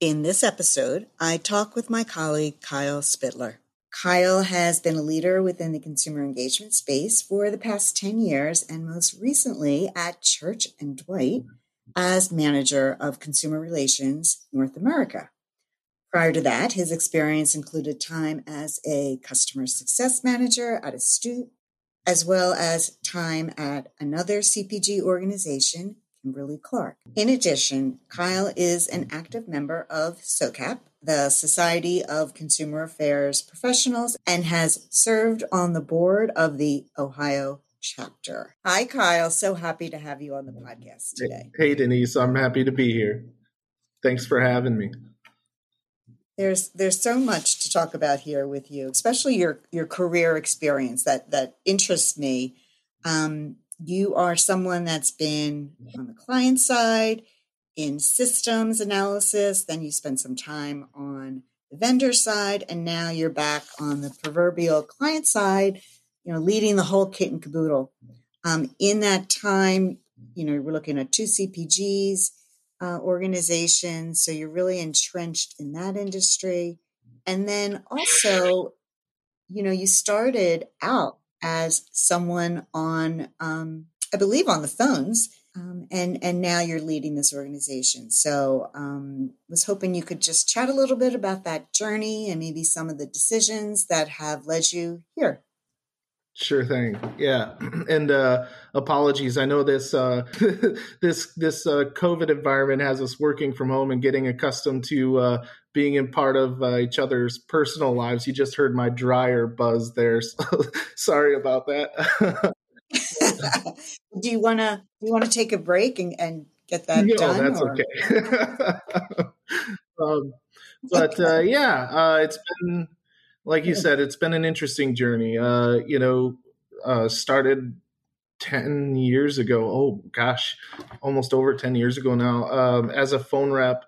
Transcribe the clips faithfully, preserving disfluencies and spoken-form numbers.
In this episode, I talk with my colleague, Kyle Spittler. Kyle has been a leader within the consumer engagement space for the past ten years and most recently at Church and Dwight as manager of consumer relations North America. Prior to that, his experience included time as a customer success manager at Astute, as well as time at another C P G organization, Kimberly Clark. In addition, Kyle is an active member of SOCAP, the Society of Consumer Affairs Professionals, and has served on the board of the Ohio chapter. Hi, Kyle. So happy to have you on the podcast today. Hey, Denise. I'm happy to be here. Thanks for having me. There's there's so much to talk about here with you, especially your, your career experience that, that interests me. Um, You are someone that's been on the client side in systems analysis, then you spend some time on the vendor side, and now you're back on the proverbial client side, you know, leading the whole kit and caboodle. Um, in that time, you know, we're looking at two C P Gs uh, organizations, so you're really entrenched in that industry. And then also, you know, you started out as someone on, um, I believe, on the phones, um, and and now you're leading this organization. So um, was hoping you could just chat a little bit about that journey and maybe some of the decisions that have led you here. Sure thing. Yeah. And uh, apologies. I know this uh, this this uh, COVID environment has us working from home and getting accustomed to uh, being in part of uh, each other's personal lives. You just heard my dryer buzz there. So sorry about that. Do you want to do you want to take a break and, and get that no, done? That's or? Okay. um, but uh, yeah, uh, it's been. Like you said, it's been an interesting journey. Uh, you know, uh, started ten years ago. Oh, gosh, almost over ten years ago now um, as a phone rep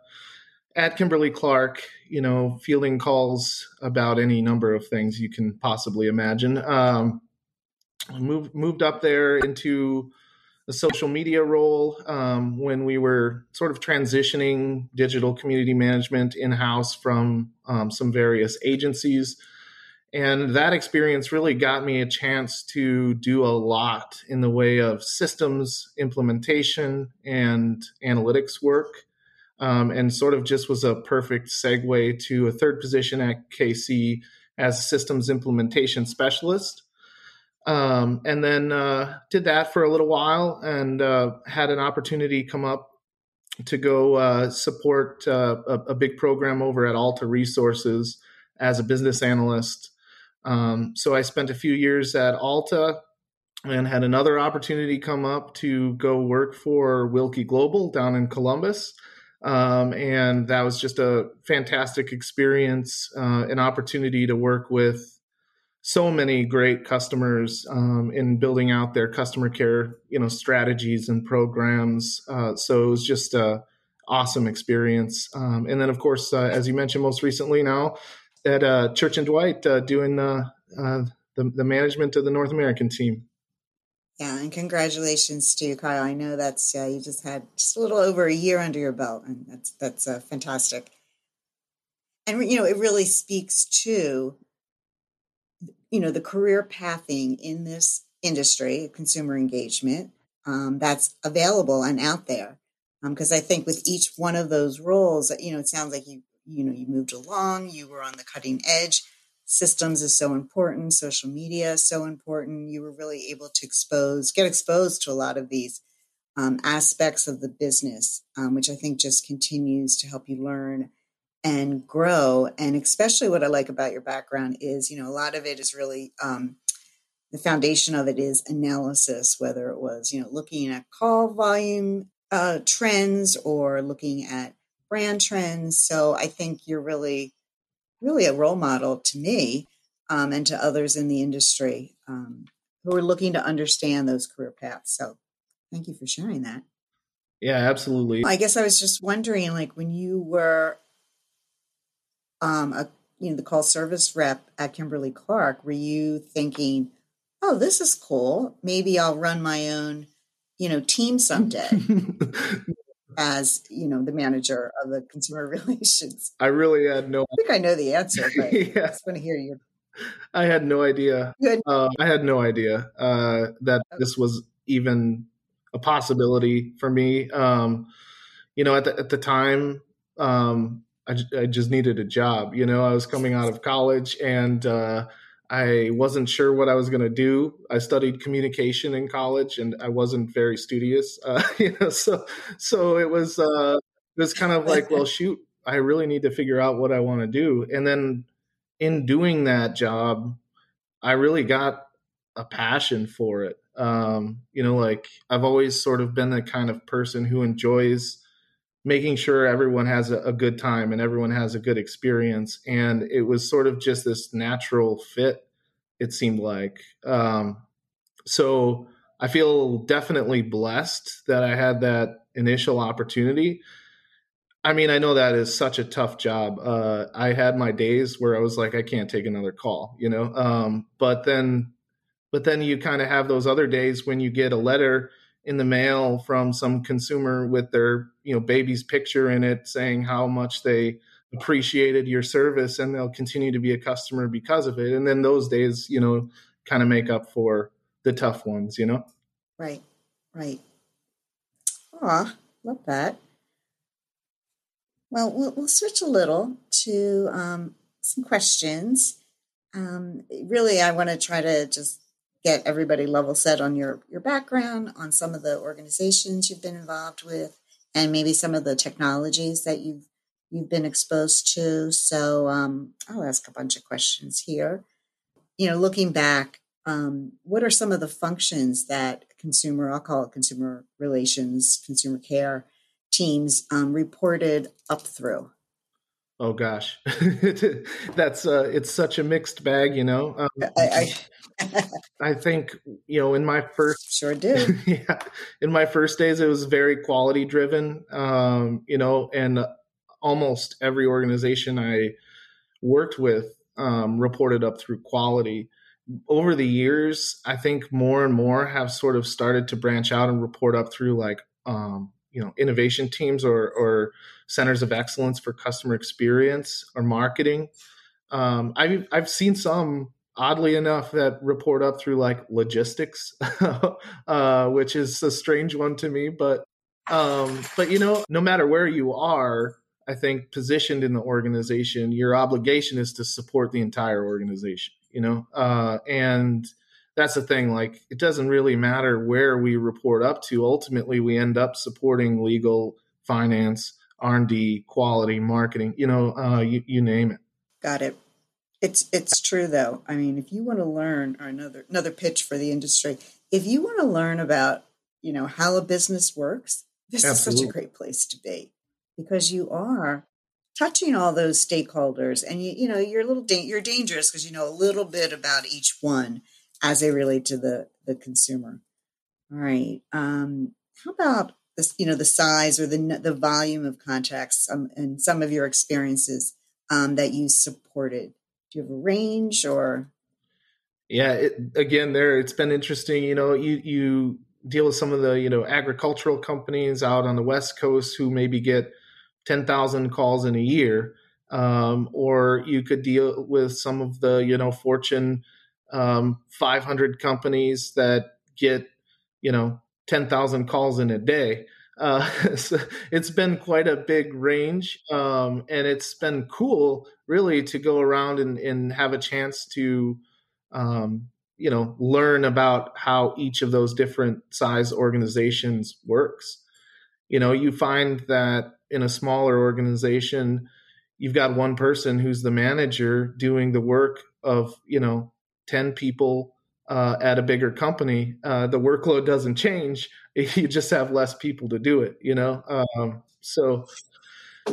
at Kimberly Clark, you know, fielding calls about any number of things you can possibly imagine. Um, moved, moved up there into a social media role um, when we were sort of transitioning digital community management in-house from um, some various agencies. And that experience really got me a chance to do a lot in the way of systems implementation and analytics work, um, and sort of just was a perfect segue to a third position at K C as systems implementation specialist. Um, and then uh, did that for a little while and uh, had an opportunity come up to go uh, support uh, a, a big program over at Alta Resources as a business analyst. Um, so I spent a few years at Alta and had another opportunity come up to go work for Wilke Global down in Columbus. Um, and that was just a fantastic experience, uh, an opportunity to work with so many great customers um, in building out their customer care, you know, strategies and programs. Uh, so it was just a awesome experience. Um, and then, of course, uh, as you mentioned, most recently now at uh, Church and Dwight, uh, doing uh, uh, the the management of the North American team. Yeah, and congratulations to you, Kyle. I know that's uh, you just had just a little over a year under your belt, and that's that's uh, fantastic. And you know, it really speaks to, you know, the career pathing in this industry, consumer engagement, um, that's available and out there. Because um, I think with each one of those roles, you know, it sounds like you, you know, you moved along, you were on the cutting edge. Systems is so important. Social media is so important. You were really able to expose, get exposed to a lot of these um, aspects of the business, um, which I think just continues to help you learn and grow. And especially what I like about your background is, you know, a lot of it is really, um, the foundation of it is analysis, whether it was, you know, looking at call volume uh, trends or looking at brand trends. So I think you're really really a role model to me um, and to others in the industry um, who are looking to understand those career paths. So thank you for sharing that. Yeah, absolutely. I guess I was just wondering, like when you were um, a, you know, the call service rep at Kimberly Clark, were you thinking, oh, this is cool. Maybe I'll run my own, you know, team someday as, you know, the manager of the consumer relations. I really had no I think I know the answer, but yeah. I just want to hear you. I had no idea. Had no uh, idea. I had no idea uh, that okay. this was even a possibility for me. Um, you know, at the, at the time, um, I, I just needed a job. You know, I was coming out of college and uh, I wasn't sure what I was going to do. I studied communication in college and I wasn't very studious. Uh, you know, so, so it was, uh, it was kind of like, well, shoot, I really need to figure out what I want to do. And then in doing that job, I really got a passion for it. Um, you know, like I've always sort of been the kind of person who enjoys making sure everyone has a, a good time and everyone has a good experience. And it was sort of just this natural fit, it seemed like. Um, so I feel definitely blessed that I had that initial opportunity. I mean, I know that is such a tough job. Uh, I had my days where I was like, I can't take another call, you know, um, but then But then you kind of have those other days when you get a letter in the mail from some consumer with their, you know, baby's picture in it saying how much they appreciated your service and they'll continue to be a customer because of it. And then those days, you know, kind of make up for the tough ones, you know? Right, right. Aw, love that. Well, we'll, we'll switch a little to um, some questions. Um, really, I want to try to just get everybody level set on your, your background, on some of the organizations you've been involved with, and maybe some of the technologies that you've you've been exposed to. So um, I'll ask a bunch of questions here. You know, looking back, um, what are some of the functions that consumer, I'll call it consumer relations, consumer care teams um, reported up through? Oh gosh, that's uh, it's such a mixed bag, you know. Um, I, I, I think you know in my first sure did yeah in my first days it was very quality driven, um, you know, and almost every organization I worked with um, reported up through quality. Over the years, I think more and more have sort of started to branch out and report up through like. Um, you know, innovation teams or, or centers of excellence for customer experience or marketing. Um, I've, I've seen some, oddly enough, that report up through like logistics, uh, which is a strange one to me. But, um, but, you know, no matter where you are, I think positioned in the organization, your obligation is to support the entire organization, you know, uh, and that's the thing, like, it doesn't really matter where we report up to. Ultimately, we end up supporting legal, finance, R and D, quality, marketing, you know, uh, you, you name it. Got it. It's it's true, though. I mean, if you want to learn, or another another pitch for the industry, if you want to learn about, you know, how a business works, this Absolutely. Is such a great place to be, because you are touching all those stakeholders. And, you, you know, you're a little da- you're dangerous because you know a little bit about each one as they relate to the, the consumer. All right. Um, how about this, you know, the size or the the volume of contacts um, and some of your experiences um, that you supported? Do you have a range or? Yeah, it, again, there, it's been interesting. You know, you, you deal with some of the, you know, agricultural companies out on the West Coast who maybe get ten thousand calls in a year. Um, or you could deal with some of the, you know, Fortune Um, five hundred companies that get, you know, ten thousand calls in a day. Uh, so it's been quite a big range. Um, and it's been cool really to go around and, and have a chance to, um, you know, learn about how each of those different size organizations works. You know, you find that in a smaller organization, you've got one person who's the manager doing the work of, you know, ten people uh, at a bigger company, uh, the workload doesn't change. You just have less people to do it, you know? Um, so,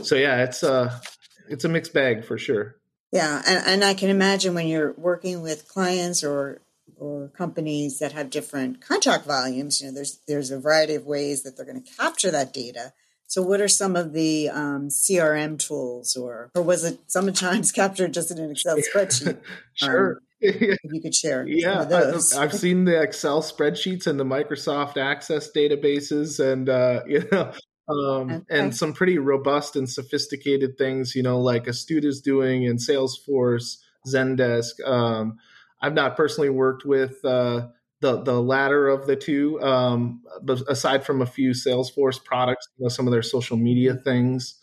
so yeah, it's a, it's a mixed bag for sure. Yeah, and, and I can imagine when you're working with clients or or companies that have different contract volumes, you know, there's there's a variety of ways that they're going to capture that data. So what are some of the um, C R M tools, or or was it sometimes captured just in an Excel spreadsheet? Sure. Um, if you could share. Yeah, I, I've seen the Excel spreadsheets and the Microsoft Access databases, and uh, you know, um, okay. and some pretty robust and sophisticated things, you know, like Astute is doing and Salesforce, Zendesk. Um, I've not personally worked with uh, the the latter of the two, um, but aside from a few Salesforce products, you know, some of their social media things,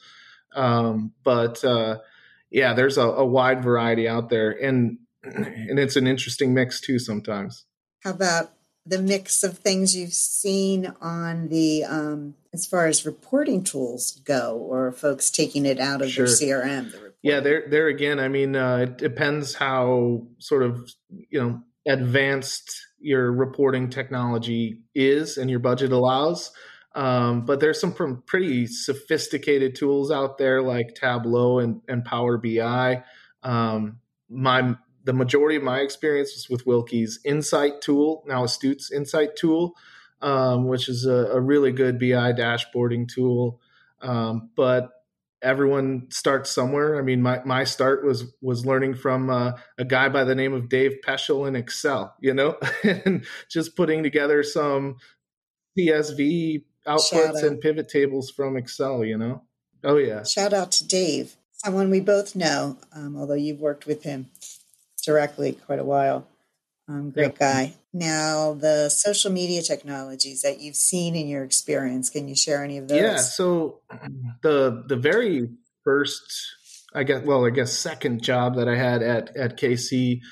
um, but uh, yeah, there's a, a wide variety out there, and. And it's an interesting mix too sometimes. How about the mix of things you've seen on the, um, as far as reporting tools go, or folks taking it out of sure. their C R M? The yeah, there, there again, I mean, uh, it depends how sort of, you know, advanced your reporting technology is and your budget allows. Um, but there's some pretty sophisticated tools out there like Tableau and, and Power B I. Um, my The majority of my experience was with Wilke's Insight tool, now Astute's Insight tool, um, which is a, a really good B I dashboarding tool. Um, but everyone starts somewhere. I mean, my, my start was was learning from uh, a guy by the name of Dave Peschel in Excel, you know, and just putting together some C S V outputs and pivot tables from Excel, you know. Oh, yeah. Shout out to Dave, someone we both know, um, although you've worked with him directly quite a while. Um, great yep. guy. Now, the social media technologies that you've seen in your experience, can you share any of those? Yeah, so the the very first, I guess, well, I guess second job that I had at, at K C,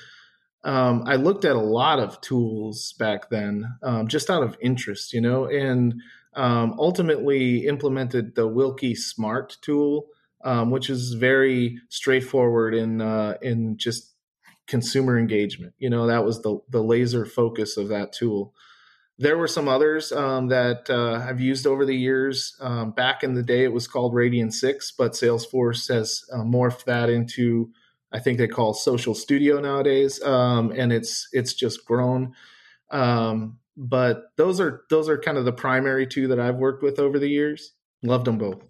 um, I looked at a lot of tools back then, um, just out of interest, you know, and um, ultimately implemented the Wilke Smart tool, um, which is very straightforward in uh, in just consumer engagement. You know, that was the the laser focus of that tool. There were some others um, that uh, I've used over the years. Um, back in the day, it was called Radian six, but Salesforce has uh, morphed that into, I think they call Social Studio nowadays, um, and it's it's just grown. Um, but those are those are kind of the primary two that I've worked with over the years. Loved them both.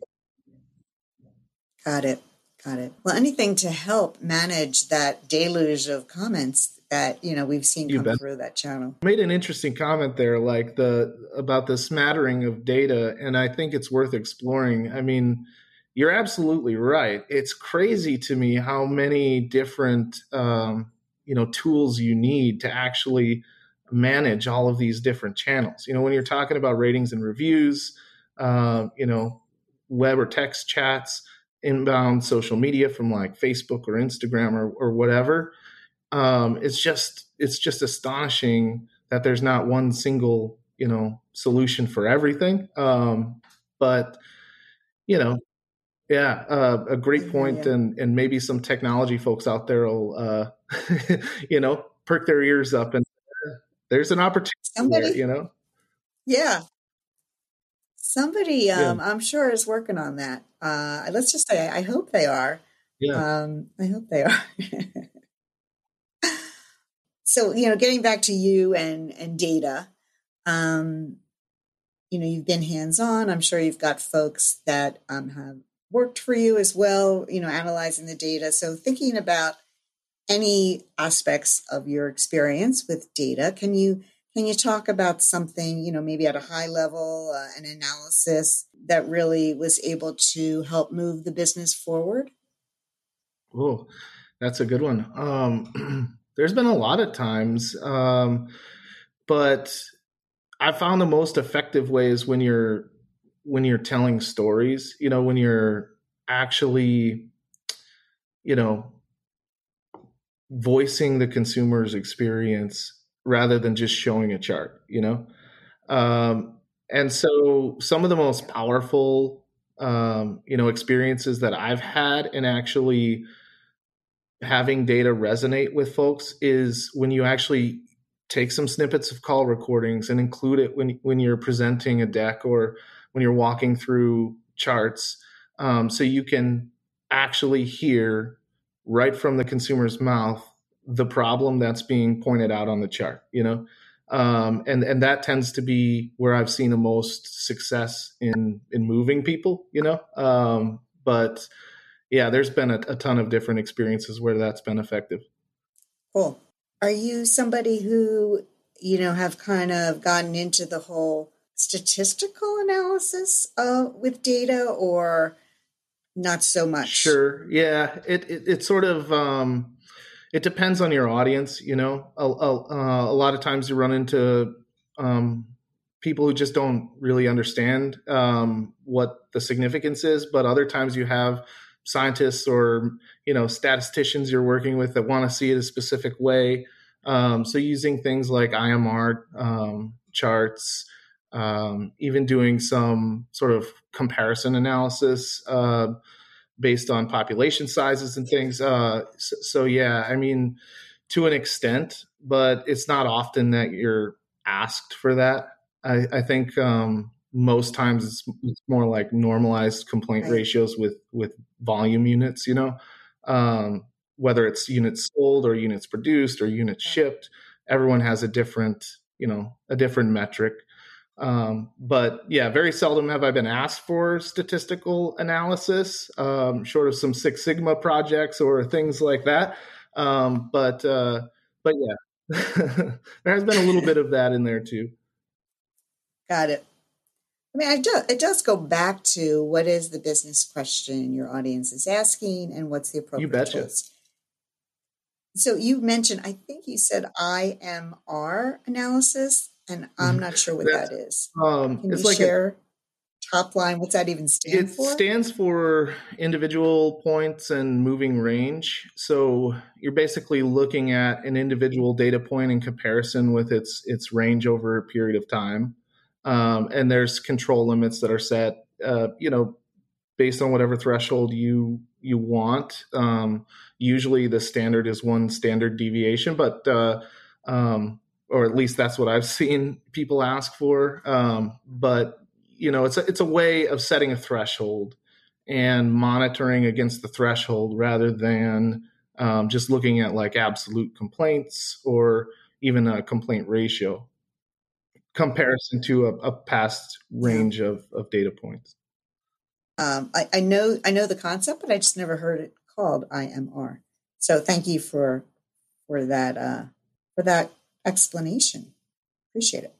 Got it. Got it. Well, anything to help manage that deluge of comments that, you know, we've seen you come bet. through that channel. Made an interesting comment there, like the about the smattering of data, and I think it's worth exploring. I mean, you're absolutely right. It's crazy to me how many different, um, you know, tools you need to actually manage all of these different channels. You know, when you're talking about ratings and reviews, uh, you know, web or text chats, inbound social media from like Facebook or Instagram or, or whatever. Um, it's just, it's just astonishing that there's not one single, you know, solution for everything. Um, but you know, yeah, uh, a great point. Yeah. And, and maybe some technology folks out there will, uh, you know, perk their ears up, and there's an opportunity, Somebody, there, you know? Yeah. Somebody, um, yeah. I'm sure, is working on that. Uh, let's just say I hope they are. Yeah. Um, I hope they are. So, you know, getting back to you and, and data, um, you know, you've been hands-on. I'm sure you've got folks that um, have worked for you as well, you know, analyzing the data. So thinking about any aspects of your experience with data, can you Can you talk about something, you know, maybe at a high level, uh, an analysis that really was able to help move the business forward? Oh, that's a good one. Um, there's been a lot of times, um, but I found the most effective ways when you're when you're telling stories, you know, when you're actually, you know, voicing the consumer's experience rather than just showing a chart, you know? Um, and so some of the most powerful, um, you know, experiences that I've had in actually having data resonate with folks is when you actually take some snippets of call recordings and include it when, when you're presenting a deck or when you're walking through charts. Um, so you can actually hear right from the consumer's mouth the problem that's being pointed out on the chart, you know? Um, and, and that tends to be where I've seen the most success in, in moving people, you know? Um, but yeah, there's been a, a ton of different experiences where that's been effective. Cool. Are you somebody who, you know, have kind of gotten into the whole statistical analysis uh, with data, or not so much? Sure. Yeah. It, it, it sort of, um, it depends on your audience, you know. A, a, uh, a lot of times you run into um, people who just don't really understand um, what the significance is, but other times you have scientists or, you know, statisticians you're working with that want to see it a specific way. Um, so using things like I M R um, charts, um, even doing some sort of comparison analysis uh based on population sizes and things. Uh, so, so, yeah, I mean, to an extent, but it's not often that you're asked for that. I, I think um, most times it's, it's more like normalized complaint ratios with, with volume units, you know, um, whether it's units sold or units produced or units shipped, everyone has a different, you know, a different metric. Um, but yeah, very seldom have I been asked for statistical analysis, um, short of some Six Sigma projects or things like that. Um, but, uh, but yeah, there has been a little bit of that in there too. Got it. I mean, I do, it does go back to what is the business question your audience is asking and what's the appropriate. You betcha. Tools. So you mentioned, I think you said I M R analysis. And I'm not sure what That's, that is. Um, Can it's you like share a, top line? What's that even stand it for? It stands for individual points and moving range. So you're basically looking at an individual data point in comparison with its its range over a period of time. Um, and there's control limits that are set, uh, you know, based on whatever threshold you you want. Um, usually the standard is one standard deviation, but uh, um or at least that's what I've seen people ask for. Um, but, you know, it's a, it's a way of setting a threshold and monitoring against the threshold rather than um, just looking at like absolute complaints or even a complaint ratio comparison to a, a past range of, of data points. Um, I, I know, I know the concept, but I just never heard it called I M R. So thank you for, for that, uh, for that, explanation. Appreciate it.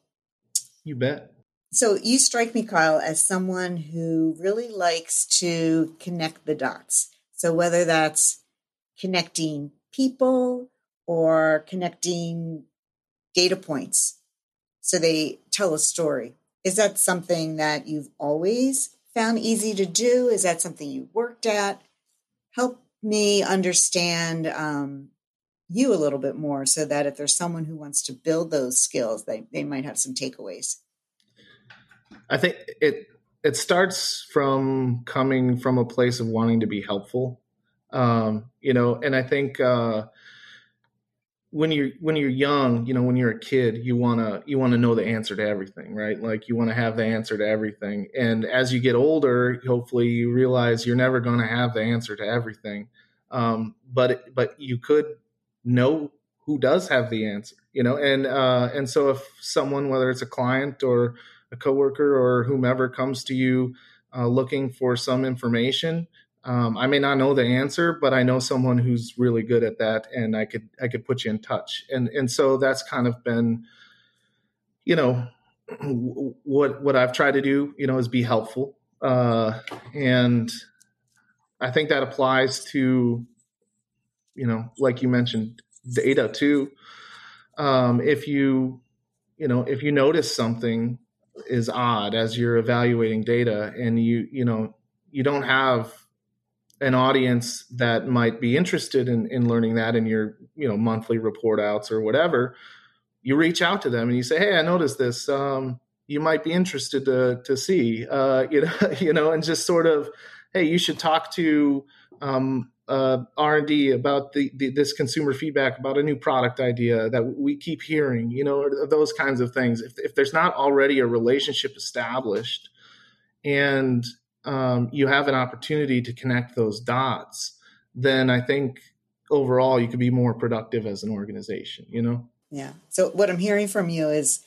You bet. So you strike me, Kyle, as someone who really likes to connect the dots. So whether that's connecting people or connecting data points, so they tell a story. Is that something that you've always found easy to do? Is that something you worked at? Help me understand um, you a little bit more so that if there's someone who wants to build those skills, they, they might have some takeaways. I think it, it starts from coming from a place of wanting to be helpful. Um, you know, and I think, uh, when you're, when you're young, you know, when you're a kid, you want to, you want to know the answer to everything, right? Like you want to have the answer to everything. And as you get older, hopefully you realize you're never going to have the answer to everything. Um, but, but you could know who does have the answer, you know? And, uh, and so if someone, whether it's a client or a coworker or whomever comes to you uh, looking for some information, um, I may not know the answer, but I know someone who's really good at that. And I could, I could put you in touch. And, and so that's kind of been, you know, what, what I've tried to do, you know, is be helpful. Uh, and I think that applies to, you know, like you mentioned, data too. Um, if you, you know, if you notice something is odd as you're evaluating data and you, you know, you don't have an audience that might be interested in, in learning that in your, you know, monthly report outs or whatever, you reach out to them and you say, hey, I noticed this. Um, you might be interested to to see, uh, you know, you know, and just sort of, hey, you should talk to, um, Uh, R and D about the, the this consumer feedback about a new product idea that we keep hearing, you know, those kinds of things. If, if there's not already a relationship established and um, you have an opportunity to connect those dots, then I think overall you could be more productive as an organization, you know? Yeah. So what I'm hearing from you is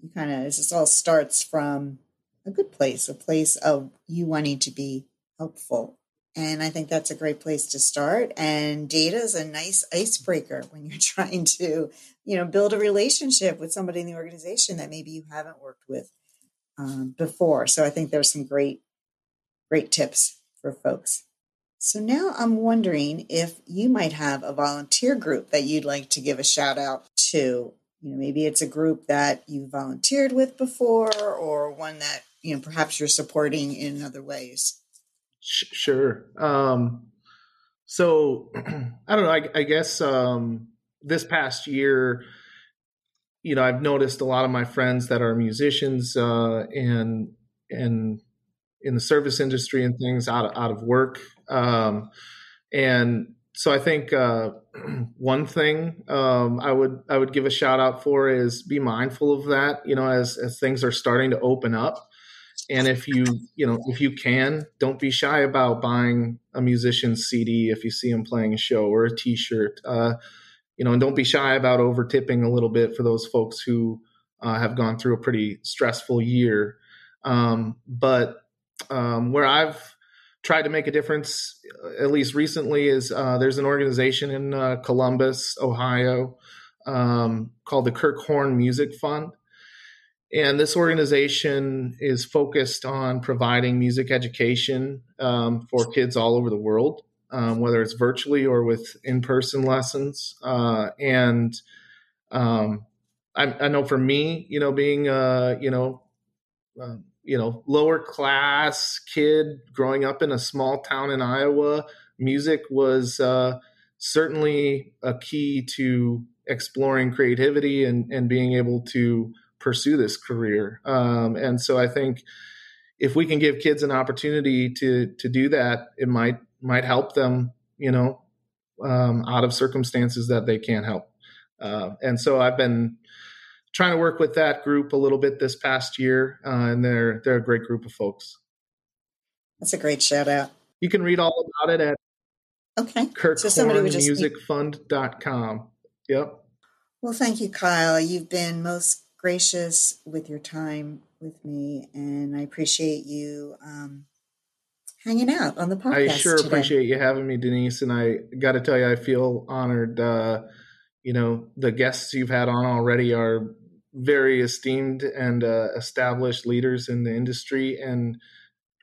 you kind of, this all starts from a good place, a place of you wanting to be helpful. And I think that's a great place to start. And data is a nice icebreaker when you're trying to, you know, build a relationship with somebody in the organization that maybe you haven't worked with um, before. So I think there's some great, great tips for folks. So now I'm wondering if you might have a volunteer group that you'd like to give a shout out to. You know, maybe it's a group that you volunteered with before, or one that, you know, perhaps you're supporting in other ways. Sure. Um, so I don't know, I, I guess um, this past year, you know, I've noticed a lot of my friends that are musicians uh, and and in the service industry and things out of, out of work. Um, and so I think uh, one thing um, I would I would give a shout out for is be mindful of that, you know, as, as things are starting to open up. And if you, you know, if you can, don't be shy about buying a musician's C D if you see him playing a show, or a T-shirt, uh, you know, and don't be shy about over tipping a little bit for those folks who uh, have gone through a pretty stressful year. Um, but um, where I've tried to make a difference, at least recently, is uh, there's an organization in uh, Columbus, Ohio, um, called the Kirk Horn Music Fund. And this organization is focused on providing music education um, for kids all over the world, um, whether it's virtually or with in-person lessons. Uh, and um, I, I know for me, you know, being a, you know, uh, you know, lower class kid growing up in a small town in Iowa, music was uh, certainly a key to exploring creativity and, and being able to pursue this career. Um, and so I think if we can give kids an opportunity to, to do that, it might, might help them, you know, um, out of circumstances that they can't help. Uh, and so I've been trying to work with that group a little bit this past year. Uh, and they're, they're a great group of folks. That's a great shout out. You can read all about it at okay. kirk horn music fund dot com. Yep. Well, thank you, Kyle. You've been most gracious with your time with me, and I appreciate you um, hanging out on the podcast. I sure today. Appreciate you having me, Denise, and I got to tell you, I feel honored. Uh, you know, the guests you've had on already are very esteemed and uh, established leaders in the industry, and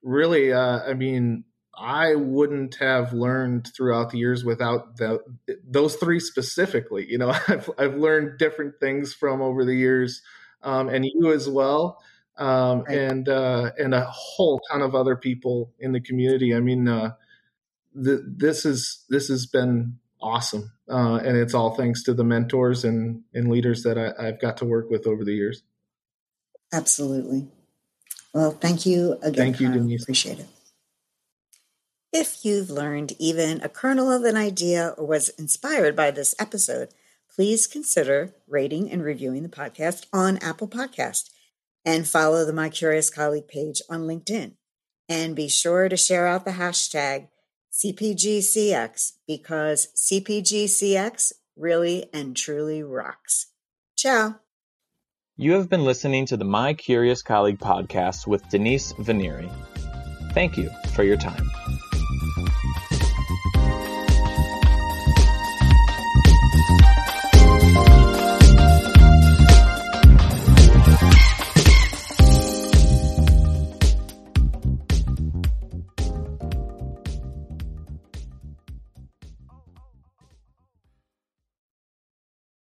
really, uh, I mean, I wouldn't have learned throughout the years without the, those three specifically. You know, I've, I've learned different things from over the years, um, and you as well, um, right. and uh, and a whole ton of other people in the community. I mean, uh, th- this is this has been awesome, uh, and it's all thanks to the mentors and, and leaders that I, I've got to work with over the years. Absolutely. Well, thank you again. Thank you, Denise. Appreciate it. If you've learned even a kernel of an idea or was inspired by this episode, please consider rating and reviewing the podcast on Apple Podcast, and follow the My Curious Colleague page on LinkedIn. And be sure to share out the hashtag C P G C X, because C P G C X really and truly rocks. Ciao. You have been listening to the My Curious Colleague podcast with Denise Finnery. Thank you for your time.